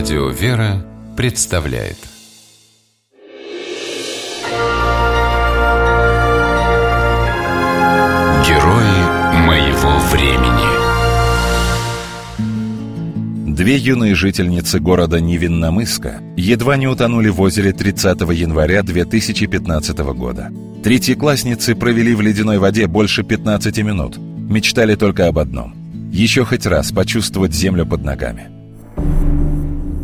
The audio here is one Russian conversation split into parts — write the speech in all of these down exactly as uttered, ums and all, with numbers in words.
Радио «Вера» представляет Герои моего времени. Две юные жительницы города Невинномысска едва не утонули в озере тридцатого января две тысячи пятнадцатого года. Третьеклассницы провели в ледяной воде больше пятнадцати минут. Мечтали только об одном – еще хоть раз почувствовать землю под ногами.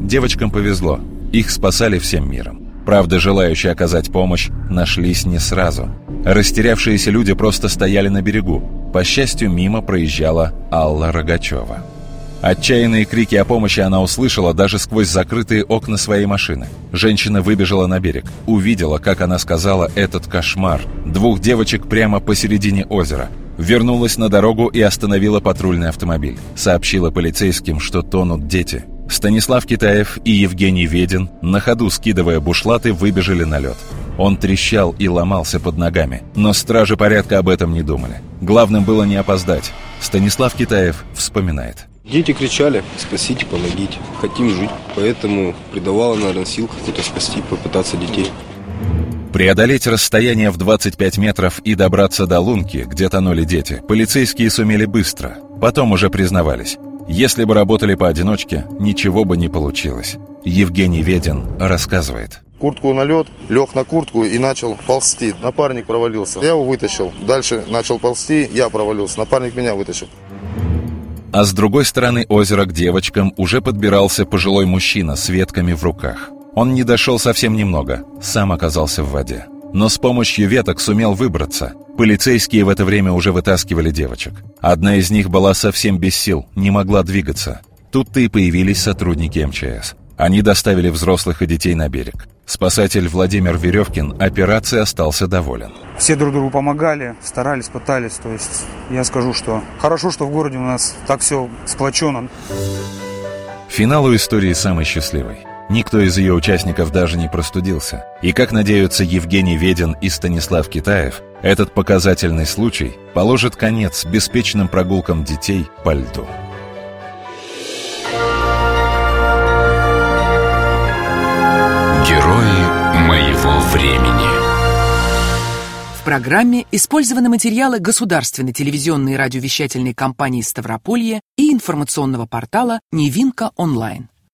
Девочкам повезло, их спасали всем миром. Правда, желающие оказать помощь нашлись не сразу. Растерявшиеся люди просто стояли на берегу. По счастью, мимо проезжала Алла Рогачева. Отчаянные крики о помощи она услышала даже сквозь закрытые окна своей машины. Женщина выбежала на берег, увидела, как она сказала, этот кошмар. Двух девочек прямо посередине озера. Вернулась на дорогу и остановила патрульный автомобиль. Сообщила полицейским, что тонут дети. Станислав Китаев и Евгений Ведин, на ходу скидывая бушлаты, выбежали на лед. Он трещал и ломался под ногами, но стражи порядка об этом не думали. Главным было не опоздать. Станислав Китаев вспоминает. Дети кричали: спасите, помогите, хотим жить. Поэтому придавало, наверное, сил какую-то спасти, попытаться детей. Преодолеть расстояние в двадцать пять метров и добраться до лунки, где тонули дети, полицейские сумели быстро. Потом уже признавались. Если бы работали поодиночке, ничего бы не получилось. Евгений Ведин рассказывает. Куртку на лед, лег на куртку и начал ползти. Напарник провалился, я его вытащил. Дальше начал ползти, я провалился, напарник меня вытащил. А с другой стороны озера к девочкам уже подбирался пожилой мужчина с ветками в руках. Он не дошел совсем немного, сам оказался в воде. Но с помощью веток сумел выбраться. Полицейские в это время уже вытаскивали девочек. Одна из них была совсем без сил, не могла двигаться. Тут-то и появились сотрудники эм че эс. Они доставили взрослых и детей на берег. Спасатель Владимир Верёвкин операцией остался доволен. Все друг другу помогали, старались, пытались. То есть я скажу, что хорошо, что в городе у нас так все сплочено. Финал у истории самый счастливый. Никто из ее участников даже не простудился. И, как надеются Евгений Ведин и Станислав Китаев, этот показательный случай положит конец беспечным прогулкам детей по льду. Герои моего времени. В программе использованы материалы государственной телевизионной и радиовещательной компании Ставрополье и информационного портала «Невинка онлайн».